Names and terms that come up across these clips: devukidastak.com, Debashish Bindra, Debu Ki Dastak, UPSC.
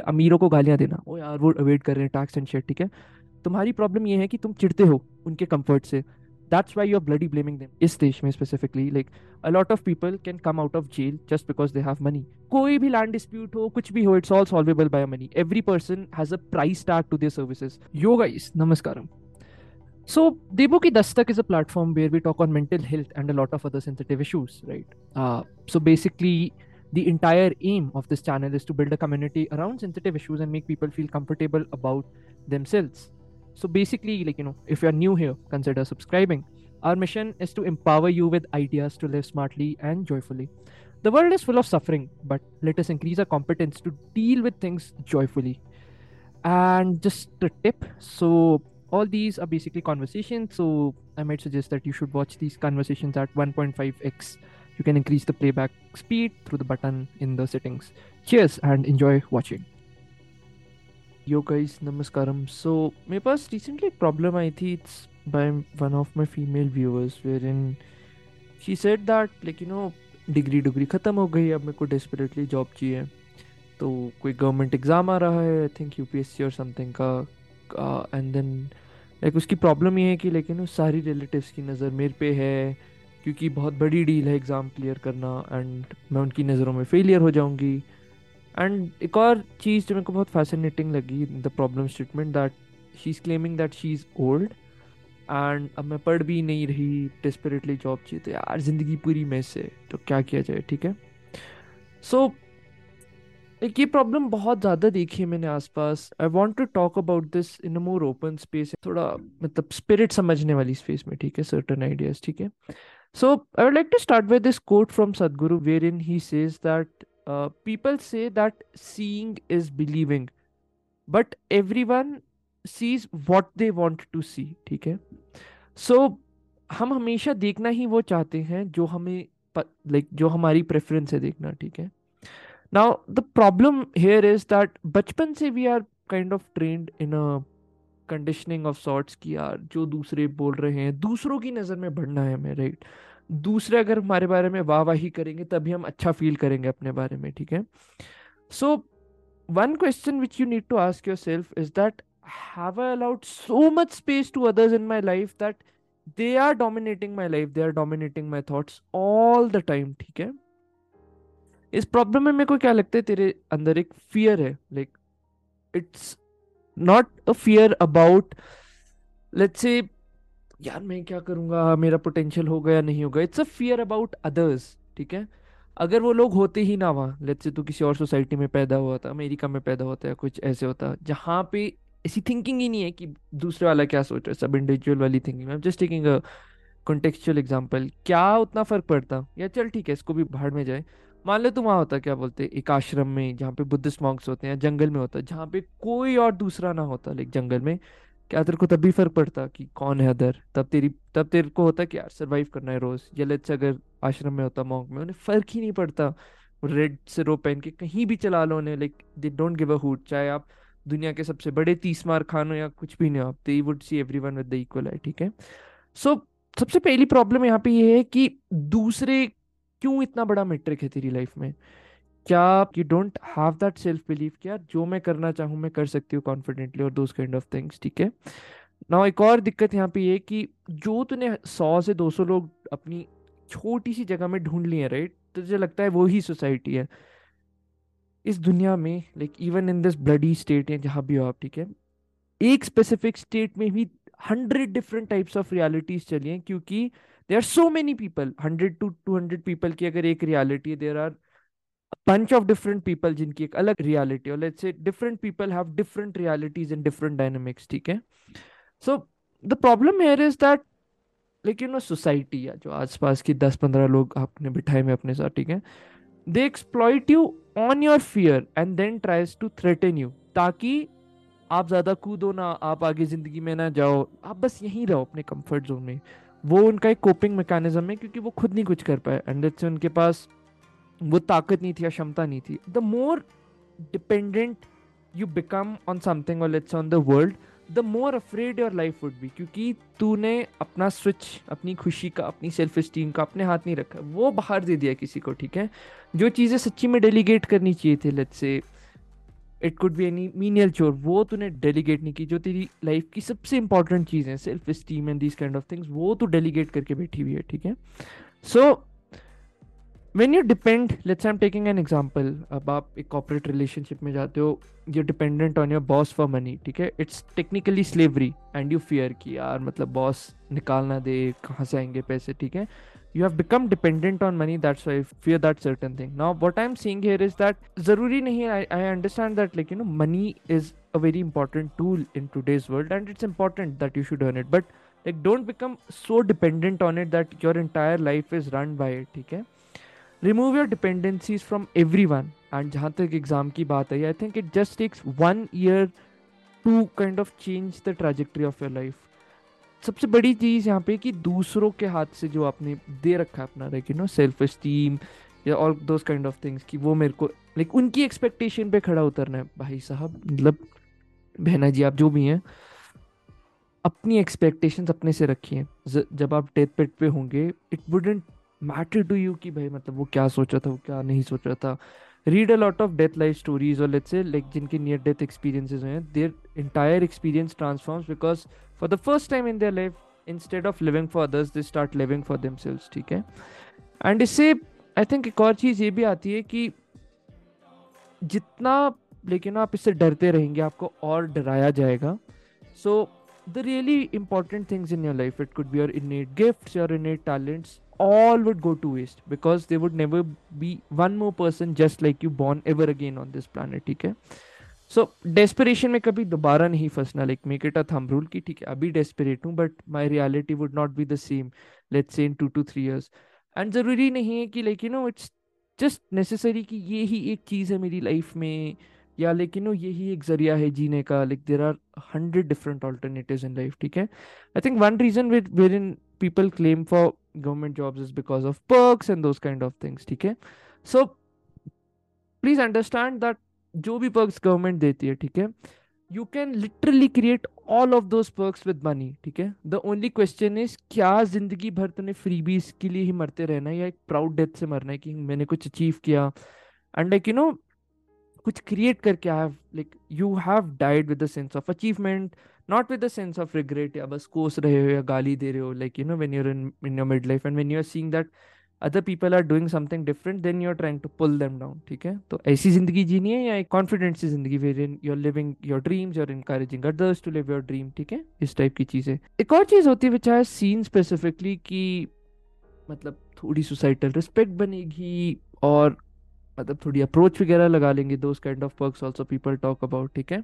अमीरों को गालियाँ देना, ओ यार वो अवॉइड कर रहे हैं टैक्स एंड शेट, ठीक है। तुम्हारी प्रॉब्लम ये है कि तुम चिढ़ते हो उनके कंफर्ट से, that's why you are bloody blaming them. इस देश में specifically like a lot of people can come out of jail just because they have money. कोई भी लैंड डिस्प्यूट हो, कुछ भी हो, it's all solvable by money. Every person has a price tag to their services. Yo guys, नमस्कारम। So, Debu Ki Dastak is a platform where we talk on mental health and a lot of other sensitive issues, right? So basically, the entire aim of this channel is to build a community around sensitive issues and make people feel comfortable about themselves. So basically, like, you know, if you're new here, consider subscribing. Our mission is to empower you with ideas to live smartly and joyfully. The world is full of suffering, but let us increase our competence to deal with things joyfully. And just a tip, so all these are basically conversations, so I might suggest that you should watch these conversations at 1.5x. You can increase the playback speed through the button in the settings. Cheers and enjoy watching. Yo guys, namaskaram. So, my past recently problem I think it's by one of my female viewers wherein she said that like you know degree khatam ho gayi, ab mereko desperately job chahiye. तो कोई government exam आ रहा है, I think UPSC or something का, and then like उसकी problem ये है कि लेकिन सारी रिलेटिव्स की नज़र मेरे पे है क्योंकि बहुत बड़ी डील है एग्ज़ाम क्लियर करना, एंड मैं उनकी नज़रों में फेलियर हो जाऊंगी। एंड एक और चीज़ जो मेरे को बहुत फैसिनेटिंग लगी the problem statement that she is claiming that she is old and अब मैं पढ़ भी नहीं रही, डेस्परेटली जॉब चाहिए, तो यार ज़िंदगी पूरी मेस है, तो क्या किया जाए, ठीक है। सो एक ये प्रॉब्लम बहुत ज़्यादा देखी है मैंने आसपास। I want to talk about this in a more open space, थोड़ा मतलब स्पिरिट समझने वाली स्पेस में, ठीक है, सर्टन आइडियाज, ठीक है। So I would like to start with this quote from Sadhguru where in he says that people say that seeing is believing, but everyone sees what they want to see, ठीक है। So हम हमेशा देखना ही वो चाहते हैं जो हमें like जो हमारी प्रेफरेंस है देखना, ठीक है। Now the problem here is that बचपन से we are kind of trained in a conditioning of sorts कि यार जो दूसरे बोल रहे हैं दूसरों की नज़र में बढ़ना है हमें, right? दूसरे अगर हमारे बारे में वाहवाही करेंगे तभी हम अच्छा फील करेंगे अपने बारे में, ठीक है। So one question which you need to ask yourself is that have I allowed so much space to others in my life that they are dominating my life, they are dominating my thoughts all the time, ठीक है। इस problem में मेरे को क्या लगता है तेरे अंदर एक फियर है, like it's not a fear about let's say यार मैं क्या करूँगा, मेरा पोटेंशियल होगा या नहीं होगा, it's a fear about others, ठीक है। अगर वो लोग होते ही ना वहाँ, लेट्स से तू किसी और सोसाइटी में पैदा हुआ था, अमेरिका में पैदा होता है, कुछ ऐसे होता जहाँ पे ऐसी थिंकिंग ही नहीं है कि दूसरे वाला क्या सोच रहा है, सब इंडिविजुअल वाली thinking. I am just taking a contextual example, क्या उतना फ़र्क पड़ता या चल ठीक है इसको भी भाड़ में जाए। मान लो तुम वहाँ होता, क्या बोलते, एक आश्रम में जहाँ पे बुद्धिस्ट मॉन्क्स होते हैं, जंगल में होता जहाँ पे कोई और दूसरा ना होता, लाइक जंगल में, क्या तेरे को तब भी फर्क पड़ता कि कौन है अदर? तब तेरे को होता कि यार सर्वाइव करना है रोज। या लेट्स अगर आश्रम में होता मॉन्क में, उन्हें फर्क ही नहीं पड़ता, रेड से रो पहन के कहीं भी चला लो उन्हें, like they don't give a hoot, चाहे आप दुनिया के सबसे बड़े 30 मार खानो या कुछ भी नहीं, आप they would see everyone with the equal eye, ठीक है। सो सबसे पहली प्रॉब्लम यहाँ पे ये है कि दूसरे क्यों इतना बड़ा मेट्रिक है तेरी लाइफ में? क्या you don't have that self belief कि यार जो मैं करना चाहूँ मैं कर सकती हूँ कॉन्फिडेंटली और दोज काइंड ऑफ थिंग्स, ठीक है। नाउ एक और दिक्कत यहाँ पे ये कि जो तूने 100 से 200 लोग अपनी छोटी सी जगह में ढूंढ लिए, राइट, तुझे लगता है वो ही सोसाइटी है इस दुनिया में, like even in this bloody state या जहाँ भी हो आप, ठीक है। एक स्पेसिफिक स्टेट में भी 100 डिफरेंट टाइप्स ऑफ रियलिटीज चलिए क्योंकि there are so many people, 100 to 200 people की अगर एक रियालिटी है, there are bunch of different people जिनकी एक अलग reality और let's say different people have different realities and different dynamics, ठीक है। So the problem here is that like you know society या जो आसपास की 10-15 लोग आपने बिठाए में अपने साथ, ठीक है, they exploit you on your fear and then tries to threaten you ताकि आप ज़्यादा कूदो ना, आप आगे ज़िंदगी में ना जाओ, आप बस यहीं रहो अपने comfort zone में। वो उनका एक coping mechanism है क्योंकि वो खुद नहीं कुछ कर पाए, and let's say उनके पास वो ताकत नहीं थी या क्षमता नहीं थी। The more dependent you become on something और let's on the world, the more afraid your life would be, क्योंकि तूने अपना स्विच, अपनी खुशी का, अपनी सेल्फ इस्टीम का अपने हाथ नहीं रखा, वो बाहर दे दिया किसी को, ठीक है। जो चीज़ें सच्ची में डेलीगेट करनी चाहिए थी, let's say it could be any menial chore, वो तूने डेलीगेट नहीं की। जो तेरी लाइफ की सबसे इंपॉर्टेंट चीज़ है, self esteem and this kind of things, वो तू डेलीगेट करके बैठी हुई है, ठीक है। So when you depend, let's I am taking an example, अब आप एक कॉर्पोरेट रिलेशनशिप में जाते हो, you dependent on your boss for money, ठीक है। It's technically slavery and you fear कि यार मतलब बॉस निकालना दे, कहाँ से आएंगे पैसे, ठीक है। You have become dependent on money, that's why I fear that certain thing. Now what I'm seeing here is that ज़रूरी नहीं है, I understand that, like you know, money is a very important tool in today's world and it's important that you should earn it. But like don't become so dependent on it that your entire life is run by it, ठीक है। Remove your dependencies from everyone. And जहाँ तक exam की बात है, I think it just takes 1 year to kind of change the trajectory of your life. सबसे बड़ी चीज़ यहाँ पे कि दूसरों के हाथ से जो आपने दे रखा है अपना, like you know self esteem या all those kind of things, कि वो मेरे को लाइक उनकी एक्सपेक्टेशन पे खड़ा उतरना है। भाई साहब, मतलब बहना जी, आप जो भी हैं, अपनी एक्सपेक्टेशंस अपने से रखिए। जब आप डेथ बेड पे होंगे, it wouldn't matter to you कि भाई मतलब वो क्या सोचा था, वो क्या नहीं सोचा था। Read a lot of death life stories, और लेट्स से लाइक जिनके नियर डेथ एक्सपीरियंसेस हैं, their entire experience transforms, because for the first time in their life, instead of living for others, they start living for themselves, ठीक है। And इससे I think एक और चीज़ ये भी आती है कि जितना लेकिन आप इससे डरते रहेंगे, आपको और डराया जाएगा। So the really important things in your life, it could be your innate gifts, your innate talents, all would go to waste because there would never be one more person just like you born ever again on this planet, ठीक है। So desperation में कभी दोबारा नहीं फंसना, like make it a thumb rule कि ठीक है अभी desperate हूँ but my reality would not be the same, let's say in 2 to 3 years। And ज़रूरी नहीं है कि like you know it's just necessary कि ये ही एक चीज़ है मेरी लाइफ में, या like you know ये ही एक जरिया है जीने का, like there are 100 different alternatives in life, ठीक है। I think one reason wherein people claim for government jobs is because of perks and those kind of things, ठीक है। So please understand that जो भी perks government देती है, ठीक है, you can literally create all of those perks with money, ठीक है। The only question is क्या जिंदगी भर तूने freebies के लिए ही मरते रहना है, या एक proud death से मरना है कि मैंने कुछ achieve किया and like you know कुछ create करके I have like you have died with a sense of achievement, not with a sense of regret, या बस कोस रहे हो या गाली दे रहे हो, like you know when you're in your midlife and when you're seeing that other people are doing something different, then you're trying to pull them down, ठीक है। तो ऐसी ज़िंदगी जीनी है, या एक कॉन्फिडेंट सी ज़िंदगी wherein you're living your dreams, you're encouraging others to live your dream, ठीक है, इस टाइप की चीज़ें। एक और चीज़ होती है which I seen specifically कि मतलब थोड़ी सोसाइटल रिस्पेक्ट बनेगी, और मतलब थोड़ी अप्रोच वगैरह लगा लेंगे, those kind of perks also people talk about, ठीक है।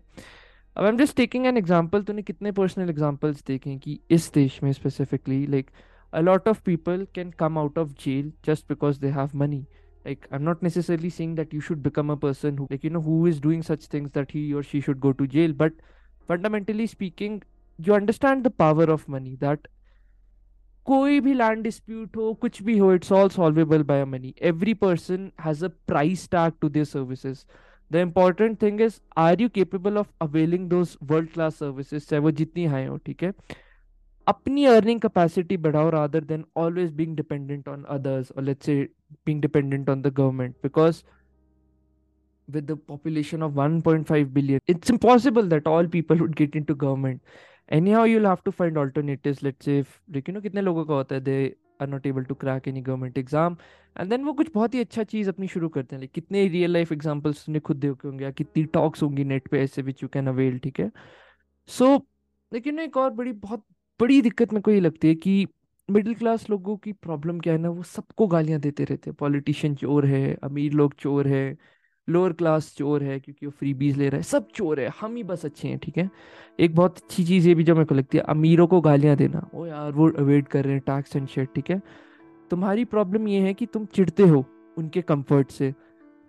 अब I am just taking an example, तूने कितने पर्सनल एग्जाम्पल्स देखे कि इस देश में specifically like a lot of people can come out of jail just because they have money. Like I am not necessarily saying that you should become a person like you know who is doing such things that he और she should go to jail, but fundamentally speaking you understand the power of money, that कोई भी land dispute हो, कुछ भी हो, it's all solvable by money. Every person has a price tag to their services. The important thing is, are you capable of availing those world class services, चाहे वो जितनी high हो, ठीक है। अपनी earning capacity बढ़ाओ rather than always being dependent on others or let's say being dependent on the government, because with the population of 1.5 billion, it's impossible that all people would get into government. Anyhow, you'll have to find alternatives. Let's say, you know, कितने लोगों का होता है they are not able to crack any government exam and then वो कुछ बहुत ही अच्छा चीज़ अपनी शुरू करते हैं। कितने रियल लाइफ एग्जाम्पल्स तुमने खुद देखे होंगे, या कितनी टॉक्स होंगी नेट पे ऐसे विच यू कैन अवेल, ठीक है। सो लेकिन एक और बड़ी बहुत बड़ी दिक्कत मेरे को ये लगती है कि मिडिल क्लास लोगों की प्रॉब्लम क्या है ना, वो सबको गालियाँ देते रहते हैं। पॉलिटिशियन चोर है, अमीर लोग चोर है, लोअर क्लास चोर है क्योंकि वो फ्रीबीज ले रहा है, सब चोर है, हम ही बस अच्छे हैं, ठीक है। एक बहुत अच्छी चीज़ ये भी जो मेरे को लगती है, अमीरों को गालियाँ देना, ओ यार वो अवॉइड कर रहे हैं टैक्स एंड शेड, ठीक है। तुम्हारी प्रॉब्लम ये है कि तुम चिढ़ते हो उनके कंफर्ट से,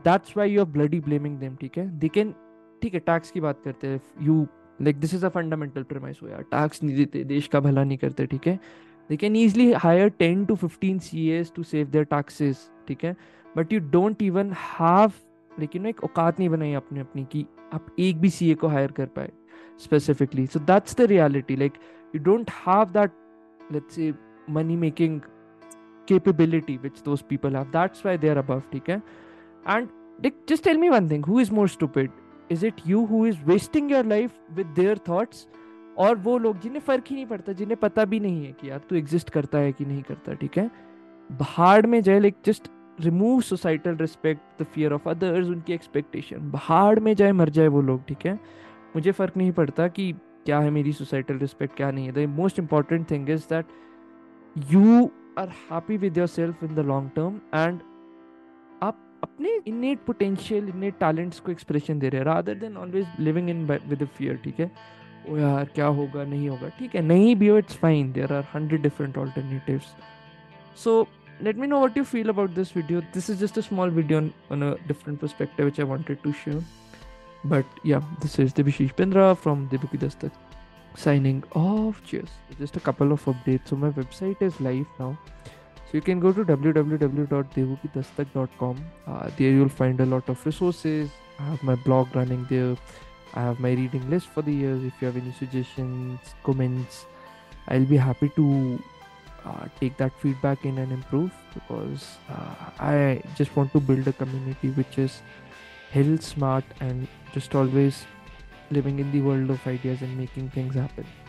that's why you are bloody blaming them, ठीक है। दे कैन, ठीक है, टैक्स की बात करते हैं, you like this is a fundamental premise, हो यार टैक्स नहीं देते, देश का भला नहीं करते, ठीक है। They can easily hire 10 to 15 CAs to save their taxes, ठीक है। But you don't even have लेकिन एक औकात नहीं बनाई आपने अपनी कि आप एक भी CA को हायर कर पाए specifically. So that's the reality, like you don't have that let's say money making capability which those people have, that's why they are above, ठीक है। And like, just tell me one thing, who is more stupid, is it you who is wasting your life with their thoughts, और वो लोग जिन्हें फर्क ही नहीं पड़ता, जिन्हें पता भी नहीं है कि यार तू एग्जिस्ट करता है कि नहीं करता, ठीक है, बाहर में जाए, like just remove societal respect, the fear of others, उनकी एक्सपेक्टेशन, बाहर में जाए, मर जाए वो लोग, ठीक है, मुझे फ़र्क नहीं पड़ता कि क्या है मेरी सोसाइटल रिस्पेक्ट, क्या नहीं है. The most important thing is that you are happy with yourself in the long term, and आप अपने इनेट पोटेंशियल, इनेट टैलेंट्स को एक्सप्रेशन दे रहे हैं, rather than always living in with fear, ठीक है, ओ यार क्या होगा, नहीं होगा, ठीक है, नहीं भी हो, it's fine, there are 100 different alternatives. So let me know what you feel about this video. This is just a small video on a different perspective which I wanted to share, but yeah, this is Debashish Bindra from Debu Ki Dastak signing off. Cheers. Just a couple of updates. So my website is live now, so you can go to www.devukidastak.com. There you'll find a lot of resources. I have my blog running there, I have my reading list for the years. If you have any suggestions, comments, I'll be happy to take that feedback in and improve, because I just want to build a community which is hell smart and just always living in the world of ideas and making things happen.